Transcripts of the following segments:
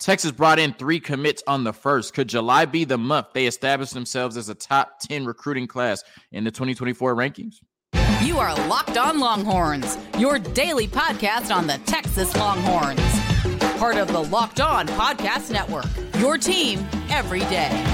Texas brought in 3 commits on the first. Could July be the month they established themselves as a top 10 recruiting class in the 2024 rankings? You are Locked On Longhorns, your daily podcast on the Texas Longhorns. Part of the Locked On Podcast Network, your team every day.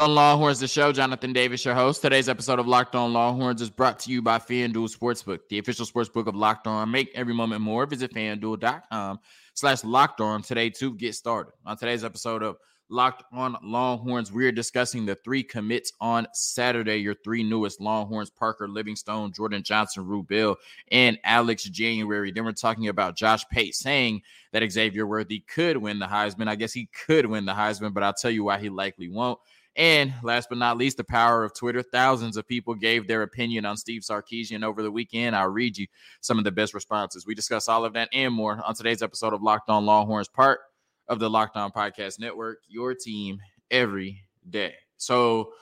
On Longhorns, the show, Jonathan Davis, your host. Today's episode of Locked On Longhorns is brought to you by FanDuel Sportsbook, the official sportsbook of Locked On. Make every moment more. Visit FanDuel.com/LockedOn today to get started. On today's episode of Locked On Longhorns, we are discussing the 3 commits on Saturday, your 3 newest Longhorns, Parker Livingstone, Jordon Johnson Rubell, and Alex January. Then we're talking about Josh Pate saying that Xavier Worthy could win the Heisman. I guess he could win the Heisman, but I'll tell you why he likely won't. And last but not least, the power of Twitter. Thousands of people gave their opinion on Steve Sarkisian over the weekend. I'll read you some of the best responses. We discuss all of that and more on today's episode of Locked On Longhorns, part of the Locked On Podcast Network, your team every day. So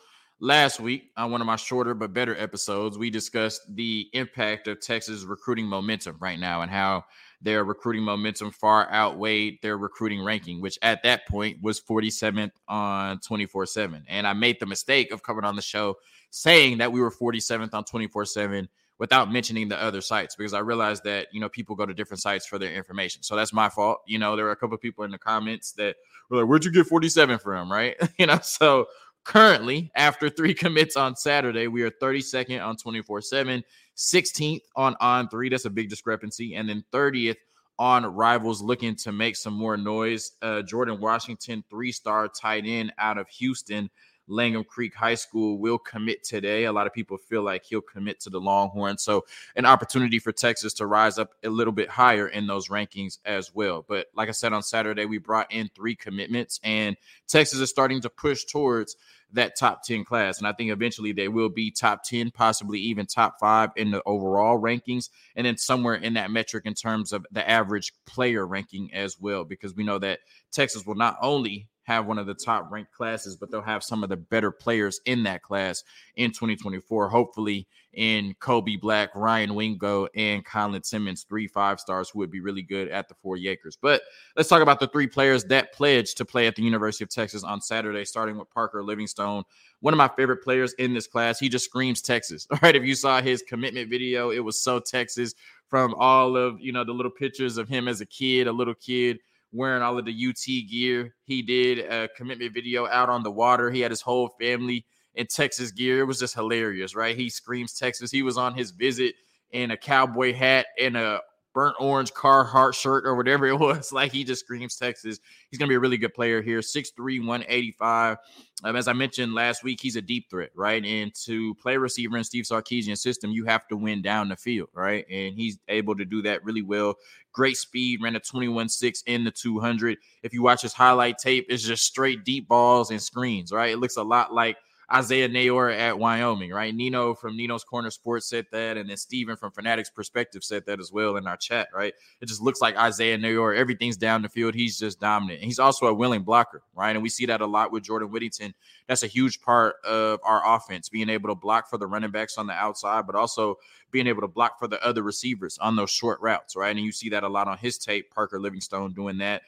last week on one of my shorter but better episodes, we discussed the impact of Texas recruiting momentum right now and how their recruiting momentum far outweighed their recruiting ranking, which at that point was 47th on 24/7. And I made the mistake of coming on the show saying that we were 47th on 24/7 without mentioning the other sites, because I realized that, you know, people go to different sites for their information. So that's my fault. You know, there were a couple of people in the comments that were like, where'd you get 47 from? Right. You know, so currently, after 3 commits on Saturday, we are 32nd on 24/7, 16th on 3. That's a big discrepancy. And then 30th on Rivals, looking to make some more noise. Jordan Washington, 3-star tight end out of Houston, Langham Creek High School, will commit today. A lot of people feel like he'll commit to the Longhorns. So an opportunity for Texas to rise up a little bit higher in those rankings as well. But like I said, on Saturday, we brought in 3 commitments, and Texas is starting to push towards that top 10 class. And I think eventually they will be top 10, possibly even top 5 in the overall rankings. And then somewhere in that metric in terms of the average player ranking as well, because we know that Texas will not only have one of the top ranked classes, but they'll have some of the better players in that class in 2024, hopefully in Kobe Black, Ryan Wingo, and Colin Simmons, 3 5-stars who would be really good at the 40 acres. But let's talk about the 3 players that pledged to play at the University of Texas on Saturday, starting with Parker Livingstone, one of my favorite players in this class. He just screams Texas. All right, if you saw his commitment video, it was so Texas, from all of, you know, the little pictures of him as a little kid, wearing all of the UT gear. He did a commitment video out on the water. He had his whole family in Texas gear. It was just hilarious, right? He screams Texas. He was on his visit in a cowboy hat and a burnt orange Carhartt shirt or whatever it was. Like, he just screams Texas. He's going to be a really good player here. 6'3", 185. As I mentioned last week, he's a deep threat, right? And to play receiver in Steve Sarkisian's system, you have to win down the field, right? And he's able to do that really well. Great speed, ran a 21.6 in the 200. If you watch his highlight tape, it's just straight deep balls and screens, right? It looks a lot like Isaiah Nayor at Wyoming, right? Nino from Nino's Corner Sports said that, and then Steven from Fanatics Perspective said that as well in our chat, right? It just looks like Isaiah Nayor. Everything's down the field. He's just dominant. And he's also a willing blocker, right? And we see that a lot with Jordan Whittington. That's a huge part of our offense, being able to block for the running backs on the outside, but also being able to block for the other receivers on those short routes, right? And you see that a lot on his tape, Parker Livingstone doing that.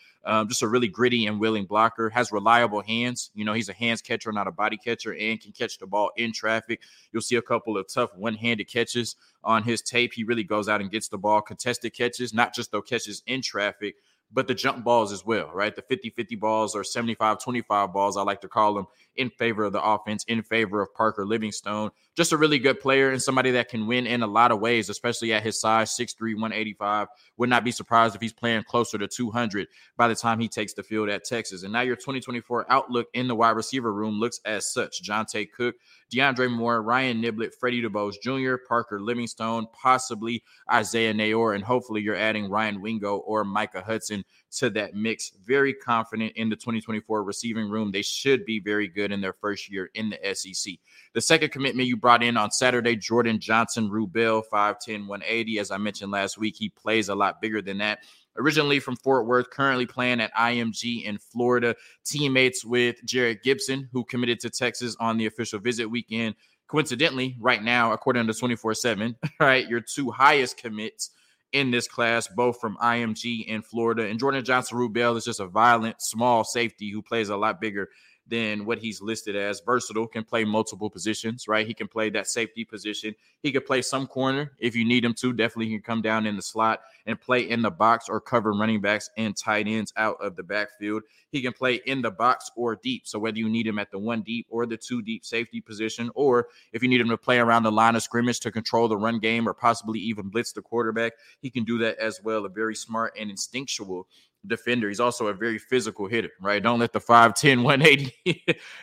Just a really gritty and willing blocker, has reliable hands. You know, he's a hands catcher, not a body catcher, and can catch the ball in traffic. You'll see a couple of tough one-handed catches on his tape. He really goes out and gets the ball, contested catches, not just those catches in traffic, but the jump balls as well, right? The 50-50 balls, or 75-25 balls, I like to call them, in favor of the offense, in favor of Parker Livingstone. Just a really good player and somebody that can win in a lot of ways, especially at his size, 6'3", 185. Would not be surprised if he's playing closer to 200 by the time he takes the field at Texas. And now your 2024 outlook in the wide receiver room looks as such. Jontae Cook, DeAndre Moore, Ryan Niblett, Freddie DeBose Jr., Parker Livingstone, possibly Isaiah Nayor, and hopefully you're adding Ryan Wingo or Micah Hudson to that mix. Very confident in the 2024 receiving room. They should be very good in their first year in the SEC. The second commitment you brought in on Saturday, Jordon Johnson Rubell, 5'10", 180. As I mentioned last week, he plays a lot bigger than that. originally from Fort Worth, currently playing at IMG in Florida. Teammates with Jared Gibson, who committed to Texas on the official visit weekend. Coincidentally, right now, according to 24/7, right, your two highest commits in this class, both from IMG in Florida. And Jordon Johnson Rubell is just a violent, small safety who plays a lot bigger than what he's listed as. Versatile, can play multiple positions, right? He can play that safety position. He could play some corner if you need him to. Definitely can come down in the slot and play in the box or cover running backs and tight ends out of the backfield. He can play in the box or deep. So whether you need him at the one deep or the two deep safety position, or if you need him to play around the line of scrimmage to control the run game or possibly even blitz the quarterback, he can do that as well. A very smart and instinctual defender. He's also a very physical hitter, right? Don't let the 5'10", 180,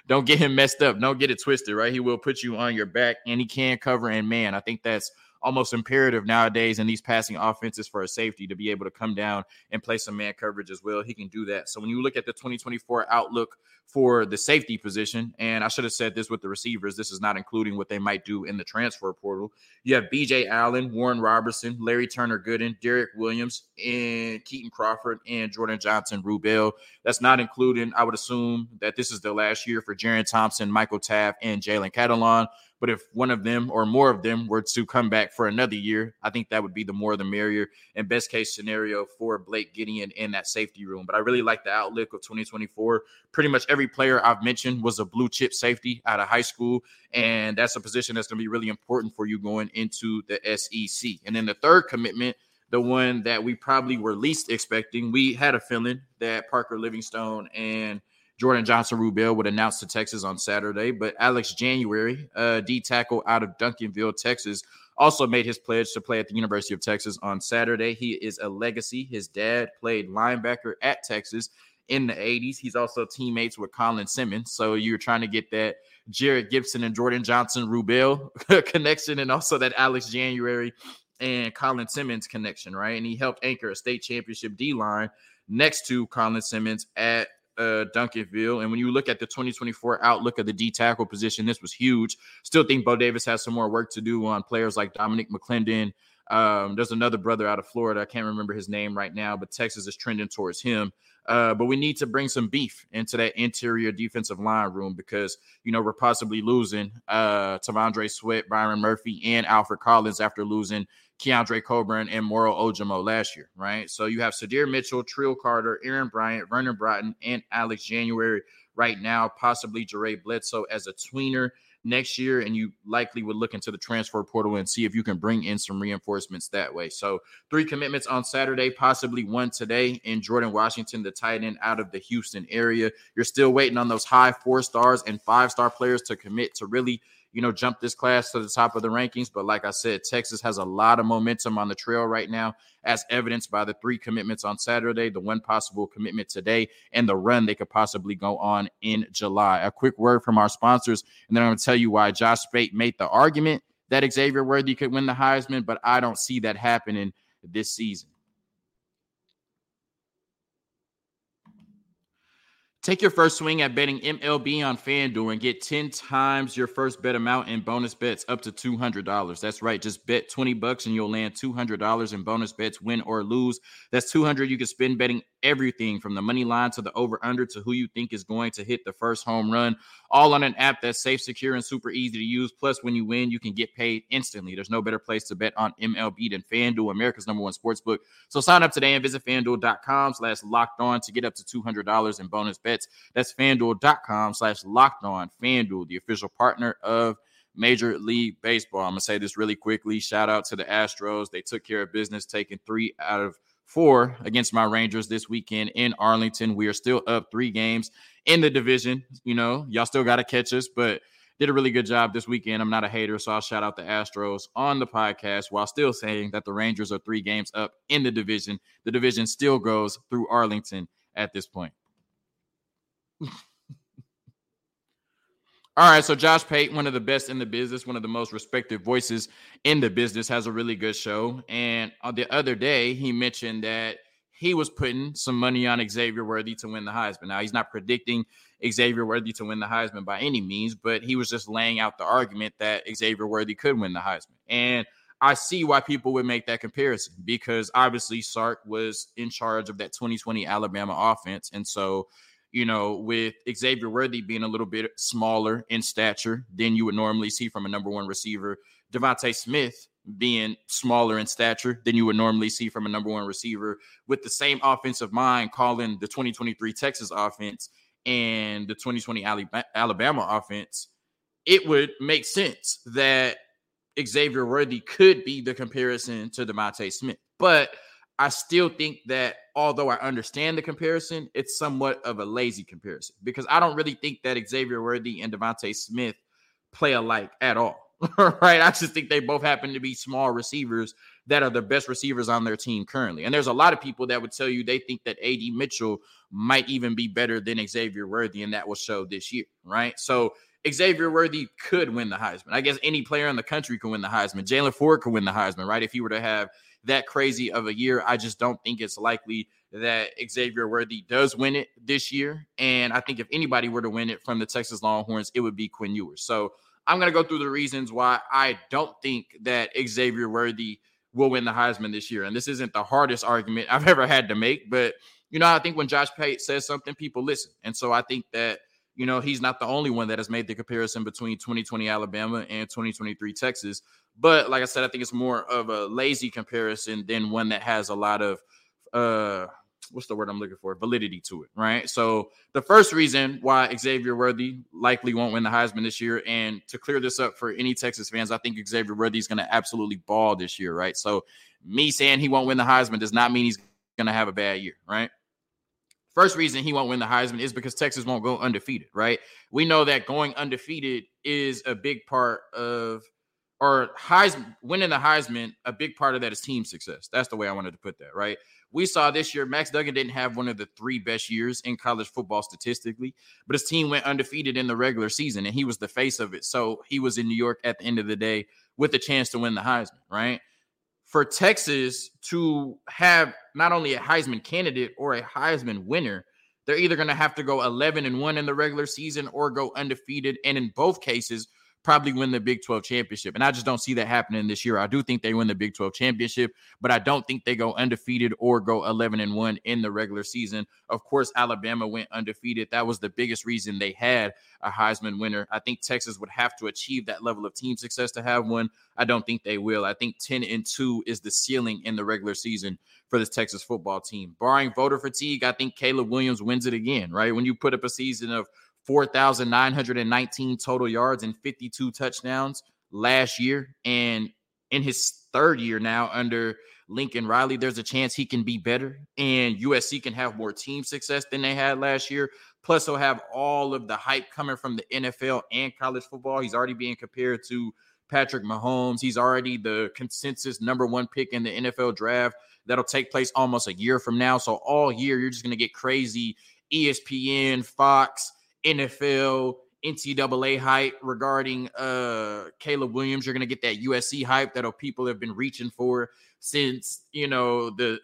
don't get him messed up. Don't get it twisted, right? He will put you on your back, and he can cover. And, man, I think that's almost imperative nowadays in these passing offenses for a safety to be able to come down and play some man coverage as well. He can do that. So when you look at the 2024 outlook for the safety position, and I should have said this with the receivers, this is not including what they might do in the transfer portal. You have B.J. Allen, Warren Robertson, Larry Turner Gooden, Derek Williams, and Keaton Crawford, and Jordon Johnson Rubell. That's not including, I would assume, that this is the last year for Jaron Thompson, Michael Taft, and Jalen Catalon. But if one of them or more of them were to come back for another year, I think that would be the more the merrier and best case scenario for Blake Gideon in that safety room. But I really like the outlook of 2024. Pretty much every player I've mentioned was a blue chip safety out of high school. And that's a position that's going to be really important for you going into the SEC. And then the third commitment, the one that we probably were least expecting, we had a feeling that Parker Livingstone and Jordon Johnson Rubell would announce to Texas on Saturday, but Alex January, D-tackle out of Duncanville, Texas, also made his pledge to play at the University of Texas on Saturday. He is a legacy. His dad played linebacker at Texas in the 80s. He's also teammates with Colin Simmons, so you're trying to get that Jared Gibson and Jordon Johnson Rubell connection, and also that Alex January and Colin Simmons connection, right? And he helped anchor a state championship D-line next to Colin Simmons at Duncanville. And when you look at the 2024 outlook of the D tackle position, this was huge. Still think Bo Davis has some more work to do on players like Dominic McClendon. There's another brother out of Florida. I can't remember his name right now, but Texas is trending towards him. But we need to bring some beef into that interior defensive line room because, you know, we're possibly losing Tavondre Sweat, Byron Murphy, and Alfred Collins after losing Keandre Coburn and Moro Ojimo last year, right? So you have Sudhir Mitchell, Trill Carter, Aaron Bryant, Vernon Broughton, and Alex January right now, possibly Jere Bledsoe as a tweener next year, and you likely would look into the transfer portal and see if you can bring in some reinforcements that way. So three commitments on Saturday, possibly one today in Jordan Washington, the tight end out of the Houston area. You're still waiting on those high 4-stars and 5-star players to commit to really, you know, jump this class to the top of the rankings. But like I said, Texas has a lot of momentum on the trail right now, as evidenced by the three commitments on Saturday, the one possible commitment today, and the run they could possibly go on in July. A quick word from our sponsors, and then I'm going to tell you why Josh Pate made the argument that Xavier Worthy could win the Heisman, but I don't see that happening this season. Take your first swing at betting MLB on FanDuel and get 10 times your first bet amount in bonus bets up to $200. That's right. Just bet $20 and you'll land $200 in bonus bets, win or lose. That's $200 you can spend betting everything from the money line to the over-under to who you think is going to hit the first home run, all on an app that's safe, secure, and super easy to use. Plus, when you win, you can get paid instantly. There's no better place to bet on MLB than FanDuel, America's number one sportsbook. So sign up today and visit FanDuel.com/lockedon to get up to $200 in bonus bets. That's FanDuel.com/lockedon. FanDuel, the official partner of Major League Baseball. I'm going to say this really quickly. Shout out to the Astros. They took care of business, taking 3 out of 4 against my Rangers this weekend in Arlington. We are still up 3 games in the division. You know, y'all still got to catch us, but did a really good job this weekend. I'm not a hater, so I'll shout out the Astros on the podcast while still saying that the Rangers are 3 games up in the division. The division still goes through Arlington at this point. All right, so Josh Pate, one of the best in the business, one of the most respected voices in the business, has a really good show. And the other day, he mentioned that he was putting some money on Xavier Worthy to win the Heisman. Now, he's not predicting Xavier Worthy to win the Heisman by any means, but he was just laying out the argument that Xavier Worthy could win the Heisman. And I see why people would make that comparison, because obviously Sark was in charge of that 2020 Alabama offense. And so, you know, with Xavier Worthy being a little bit smaller in stature than you would normally see from a number one receiver, DeVonta Smith being smaller in stature than you would normally see from a number one receiver, with the same offensive mind calling the 2023 Texas offense and the 2020 Alabama offense, it would make sense that Xavier Worthy could be the comparison to DeVonta Smith. But I still think that, although I understand the comparison, it's somewhat of a lazy comparison, because I don't really think that Xavier Worthy and DeVonta Smith play alike at all. Right? I just think they both happen to be small receivers that are the best receivers on their team currently. And there's a lot of people that would tell you they think that A.D. Mitchell might even be better than Xavier Worthy, and that will show this year, right? So Xavier Worthy could win the Heisman. I guess any player in the country could win the Heisman. Jalen Ford could win the Heisman, right? If he were to have that crazy of a year. I just don't think it's likely that Xavier Worthy does win it this year. And I think if anybody were to win it from the Texas Longhorns, it would be Quinn Ewers. So I'm going to go through the reasons why I don't think that Xavier Worthy will win the Heisman this year. And this isn't the hardest argument I've ever had to make, but you know, I think when Josh Pate says something, people listen. And so I think that, you know, he's not the only one that has made the comparison between 2020 Alabama and 2023 Texas. But like I said, I think it's more of a lazy comparison than one that has a lot of, what's the word I'm looking for? Validity to it, right? So the first reason why Xavier Worthy likely won't win the Heisman this year, and to clear this up for any Texas fans, I think Xavier Worthy is going to absolutely ball this year, right? So me saying he won't win the Heisman does not mean he's going to have a bad year, right? First reason he won't win the Heisman is because Texas won't go undefeated, right? We know that going undefeated is a big part of, or Heisman, winning the Heisman, a big part of that is team success. That's the way I wanted to put that, right? We saw this year, Max Duggan didn't have one of the three best years in college football statistically, but his team went undefeated in the regular season, and he was the face of it. So he was in New York at the end of the day with a chance to win the Heisman, right? For Texas to have not only a Heisman candidate or a Heisman winner, they're either going to have to go 11-1 in the regular season or go undefeated, and in both cases, probably win the Big 12 championship. And I just don't see that happening this year. I do think they win the Big 12 championship, but I don't think they go undefeated or go 11-1 in the regular season. Of course, Alabama went undefeated. That was the biggest reason they had a Heisman winner. I think Texas would have to achieve that level of team success to have one. I don't think they will. I think 10-2 is the ceiling in the regular season for this Texas football team. Barring voter fatigue, I think Caleb Williams wins it again, right? When you put up a season of 4,919 total yards and 52 touchdowns last year, and in his third year now under Lincoln Riley, there's a chance he can be better, and USC can have more team success than they had last year. Plus, he'll have all of the hype coming from the NFL and college football. He's already being compared to Patrick Mahomes. He's already the consensus number one pick in the NFL draft. That'll take place almost a year from now. So all year, you're just going to get crazy ESPN, Fox, NFL, NCAA hype regarding Caleb Williams. You're going to get that USC hype that people have been reaching for since, you know, the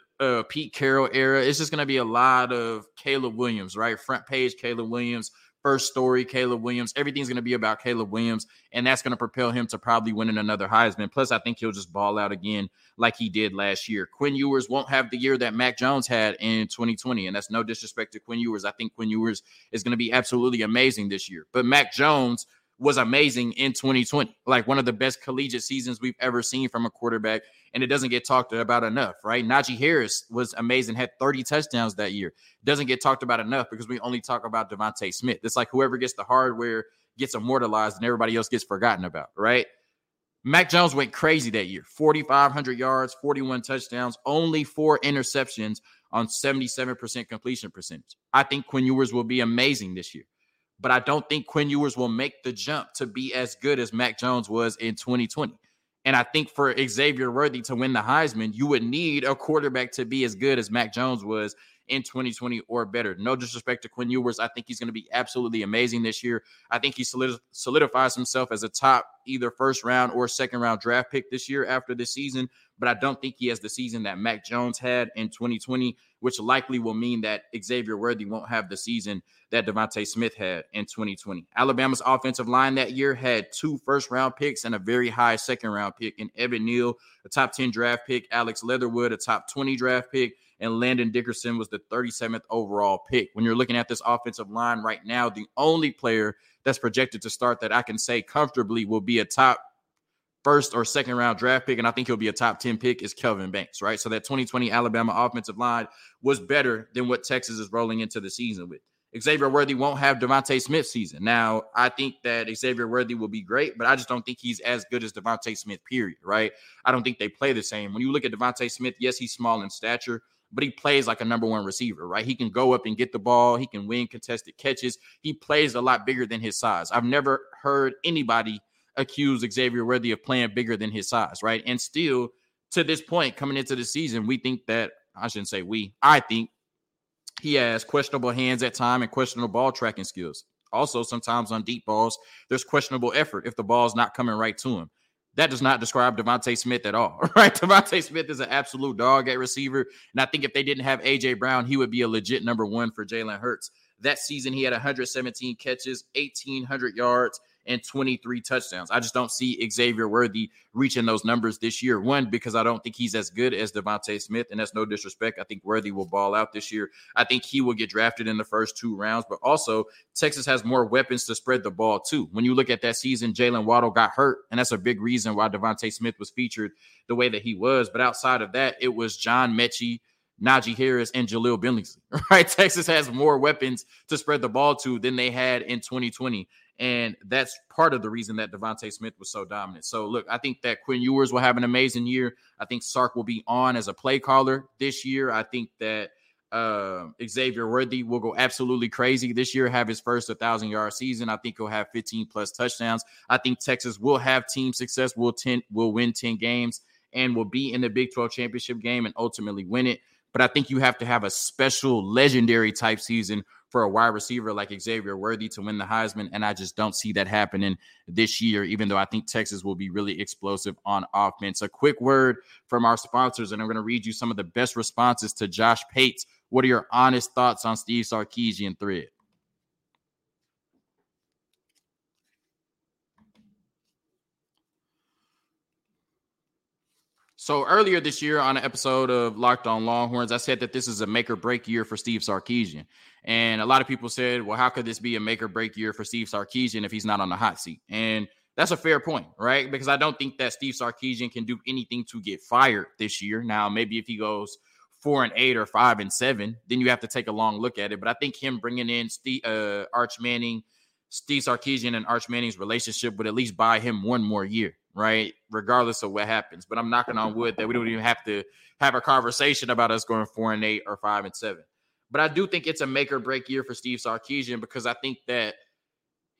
Pete Carroll era. It's just going to be a lot of Caleb Williams, right? Front page Caleb Williams, first story Caleb Williams. Everything's going to be about Caleb Williams, and that's going to propel him to probably winning another Heisman. Plus, I think he'll just ball out again like he did last year. Quinn Ewers won't have the year that Mac Jones had in 2020, and that's no disrespect to Quinn Ewers. I think Quinn Ewers is going to be absolutely amazing this year. But Mac Jones was amazing in 2020, like one of the best collegiate seasons we've ever seen from a quarterback, and it doesn't get talked about enough, right? Najee Harris was amazing, had 30 touchdowns that year. Doesn't get talked about enough because we only talk about DeVonta Smith. It's like whoever gets the hardware gets immortalized and everybody else gets forgotten about, right? Mac Jones went crazy that year, 4,500 yards, 41 touchdowns, only 4 interceptions on 77% completion percentage. I think Quinn Ewers will be amazing this year, but I don't think Quinn Ewers will make the jump to be as good as Mac Jones was in 2020. And I think for Xavier Worthy to win the Heisman, you would need a quarterback to be as good as Mac Jones was in 2020 or better. No disrespect to Quinn Ewers. I think he's going to be absolutely amazing this year. I think he solidifies himself as a top either first round or second round draft pick this year after this season. but I don't think he has the season that Mac Jones had in 2020, which likely will mean that Xavier Worthy won't have the season that DeVonta Smith had in 2020. Alabama's offensive line that year had 2 first-round picks and a very high second-round pick in Evan Neal, a top 10 draft pick, Alex Leatherwood, a top 20 draft pick, and Landon Dickerson was the 37th overall pick. When you're looking at this offensive line right now, the only player that's projected to start that I can say comfortably will be a top first or second round draft pick, and I think he'll be a top 10 pick, is Kelvin Banks, right? So that 2020 Alabama offensive line was better than what Texas is rolling into the season with. Xavier Worthy won't have DeVonta Smith's season. Now, I think that Xavier Worthy will be great, but I just don't think he's as good as DeVonta Smith, period, right? I don't think they play the same. When you look at DeVonta Smith, yes, he's small in stature, but he plays like a number one receiver, right? He can go up and get the ball. He can win contested catches. He plays a lot bigger than his size. I've never heard anybody accuse Xavier Worthy of playing bigger than his size, right? And still, to this point, coming into the season, we think that, I shouldn't say we, I think he has questionable hands at time and questionable ball tracking skills. Also, sometimes on deep balls, there's questionable effort if the ball's not coming right to him. That does not describe DeVonta Smith at all, right? DeVonta Smith is an absolute dog at receiver, and I think if they didn't have A.J. Brown, he would be a legit number one for Jalen Hurts. That season, he had 117 catches, 1,800 yards, and 23 touchdowns. I just don't see Xavier Worthy reaching those numbers this year. One, because I don't think he's as good as DeVonta Smith, and that's no disrespect. I think Worthy will ball out this year. I think he will get drafted in the first 2 rounds, but also Texas has more weapons to spread the ball too. When you look at that season, Jalen Waddle got hurt, and that's a big reason why DeVonta Smith was featured the way that he was. But outside of that, it was John Mechie, Najee Harris, and Jaleel Billingsley, right? Texas has more weapons to spread the ball to than they had in 2020. And that's part of the reason that DeVonta Smith was so dominant. So, look, I think that Quinn Ewers will have an amazing year. I think Sark will be on as a play caller this year. I think that Xavier Worthy will go absolutely crazy this year, have his first 1,000-yard season. I think he'll have 15-plus touchdowns. I think Texas will have team success, will win 10 games, and will be in the Big 12 championship game and ultimately win it. But I think you have to have a special legendary type season for a wide receiver like Xavier Worthy to win the Heisman. And I just don't see that happening this year, even though I think Texas will be really explosive on offense. A quick word from our sponsors, and I'm going to read you some of the best responses to Josh Pate. What are your honest thoughts on Steve Sarkisian thread? So earlier this year on an episode of Locked On Longhorns, I said that this is a make or break year for Steve Sarkisian. And a lot of people said, well, how could this be a make or break year for Steve Sarkisian if he's not on the hot seat? And that's a fair point, right? Because I don't think that Steve Sarkisian can do anything to get fired this year. Now, maybe if he goes 4-8 or 5-7, then you have to take a long look at it. But I think him bringing in Arch Manning, Steve Sarkisian and Arch Manning's relationship would at least buy him one more year, right? Regardless of what happens. But I'm knocking on wood that we don't even have to have a conversation about us going 4-8 or 5-7. But I do think it's a make or break year for Steve Sarkisian, because I think that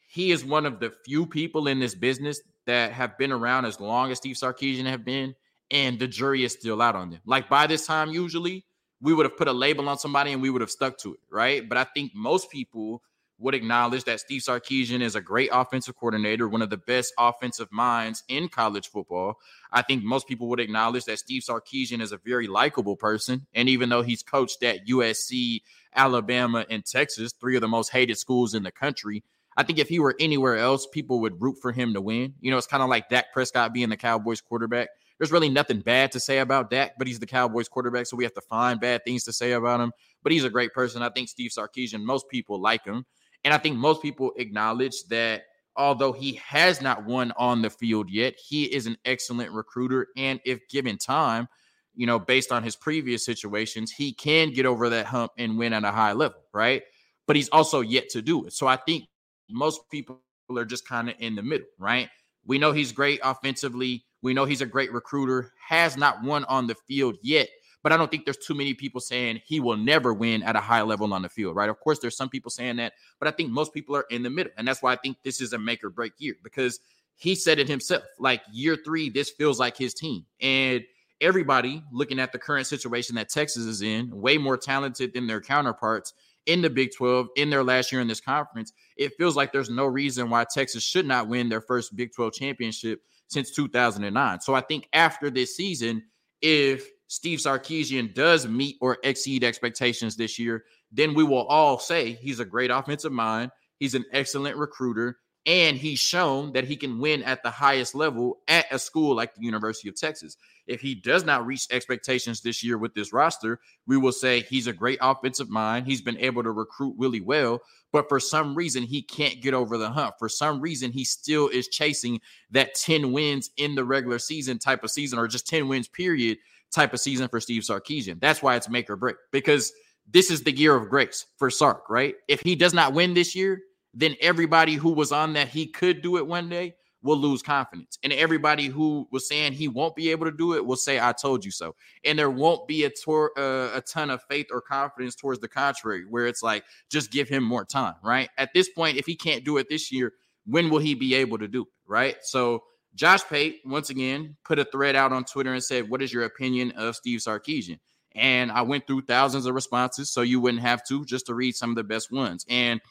he is one of the few people in this business that have been around as long as Steve Sarkisian have been, and the jury is still out on them. Like, by this time, usually we would have put a label on somebody and we would have stuck to it, right? But I think most people would acknowledge that Steve Sarkisian is a great offensive coordinator, one of the best offensive minds in college football. I think most people would acknowledge that Steve Sarkisian is a very likable person. And even though he's coached at USC, Alabama, and Texas, 3 of the most hated schools in the country, I think if he were anywhere else, people would root for him to win. You know, it's kind of like Dak Prescott being the Cowboys quarterback. There's really nothing bad to say about Dak, but he's the Cowboys quarterback, so we have to find bad things to say about him. But he's a great person. I think Steve Sarkisian, most people like him. And I think most people acknowledge that although he has not won on the field yet, he is an excellent recruiter. And if given time, you know, based on his previous situations, he can get over that hump and win at a high level, right? But he's also yet to do it. So I think most people are just kind of in the middle, right? We know he's great offensively. We know he's a great recruiter, has not won on the field yet. But I don't think there's too many people saying he will never win at a high level on the field, right? Of course, there's some people saying that, but I think most people are in the middle. And that's why I think this is a make or break year, because he said it himself, like year 3, this feels like his team. And everybody looking at the current situation that Texas is in, way more talented than their counterparts in the Big 12 in their last year in this conference, it feels like there's no reason why Texas should not win their first Big 12 championship since 2009. So I think after this season, if Steve Sarkisian does meet or exceed expectations this year, then we will all say he's a great offensive mind, he's an excellent recruiter, and he's shown that he can win at the highest level at a school like the University of Texas. If he does not reach expectations this year with this roster, we will say he's a great offensive mind. He's been able to recruit really well, but for some reason, he can't get over the hump. For some reason, he still is chasing that 10 wins in the regular season type of season, or just 10 wins period type of season for Steve Sarkisian. That's why it's make or break, because this is the year of grace for Sark, right? If he does not win this year, then everybody who was on that he could do it one day will lose confidence. And everybody who was saying he won't be able to do it will say, I told you so. And there won't be a ton of faith or confidence towards the contrary, where it's like, just give him more time, right? At this point, if he can't do it this year, when will he be able to do it, right? So Josh Pate, once again, put a thread out on Twitter and said, what is your opinion of Steve Sarkisian? And I went through thousands of responses, so you wouldn't have to, just to read some of the best ones. And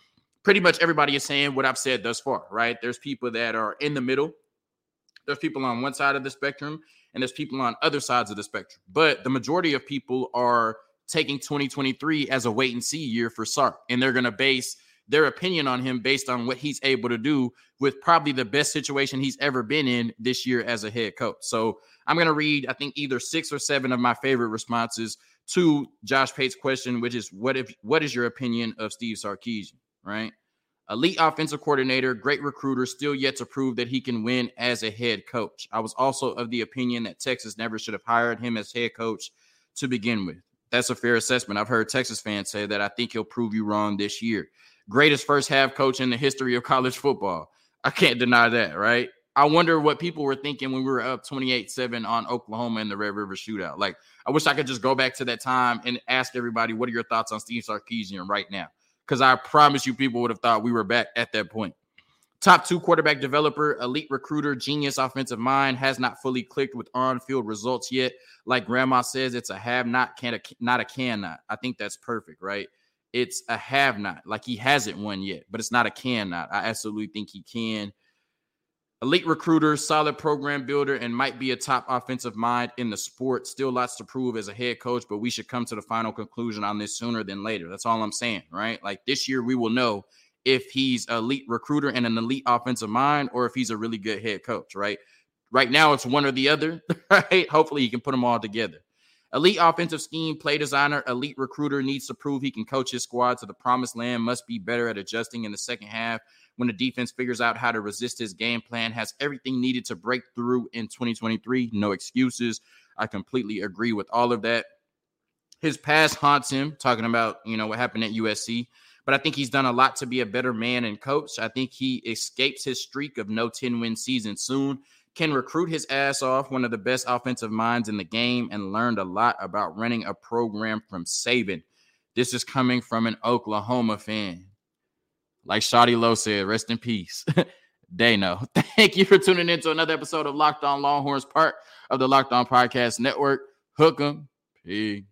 pretty much everybody is saying what I've said thus far, right? There's people that are in the middle. There's people on one side of the spectrum, and there's people on other sides of the spectrum. But the majority of people are taking 2023 as a wait-and-see year for Sark, and they're going to base their opinion on him based on what he's able to do with probably the best situation he's ever been in this year as a head coach. So I'm going to read, I think, either 6 or 7 of my favorite responses to Josh Pate's question, which is, what is your opinion of Steve Sarkisian? Right? Elite offensive coordinator, great recruiter, still yet to prove that he can win as a head coach. I was also of the opinion that Texas never should have hired him as head coach to begin with. That's a fair assessment. I've heard Texas fans say that. I think he'll prove you wrong this year. Greatest first half coach in the history of college football. I can't deny that, right? I wonder what people were thinking when we were up 28-7 on Oklahoma in the Red River Shootout. Like, I wish I could just go back to that time and ask everybody, what are your thoughts on Steve Sarkisian right now? Because I promise you people would have thought we were back at that point. Top 2 quarterback developer, elite recruiter, genius offensive mind, has not fully clicked with on-field results yet. Like grandma says, it's a have-not, not a can-not. I think that's perfect, right? It's a have-not. Like he hasn't won yet, but it's not a can-not. I absolutely think he can. Elite recruiter, solid program builder, and might be a top offensive mind in the sport. Still lots to prove as a head coach, but we should come to the final conclusion on this sooner than later. That's all I'm saying, right? Like this year we will know if he's an elite recruiter and an elite offensive mind or if he's a really good head coach, right? Right now it's one or the other, right? Hopefully he can put them all together. Elite offensive scheme, play designer, elite recruiter, needs to prove he can coach his squad to the promised land, must be better at adjusting in the second half when the defense figures out how to resist his game plan, has everything needed to break through in 2023. No excuses. I completely agree with all of that. His past haunts him, talking about, what happened at USC. But I think he's done a lot to be a better man and coach. I think he escapes his streak of no 10-win season soon, can recruit his ass off, one of the best offensive minds in the game, and learned a lot about running a program from Saban. This is coming from an Oklahoma fan. Like Shadi Lowe said, rest in peace. They know. Thank you for tuning in to another episode of Locked On Longhorns, part of the Locked On Podcast Network. Hook 'em. Peace.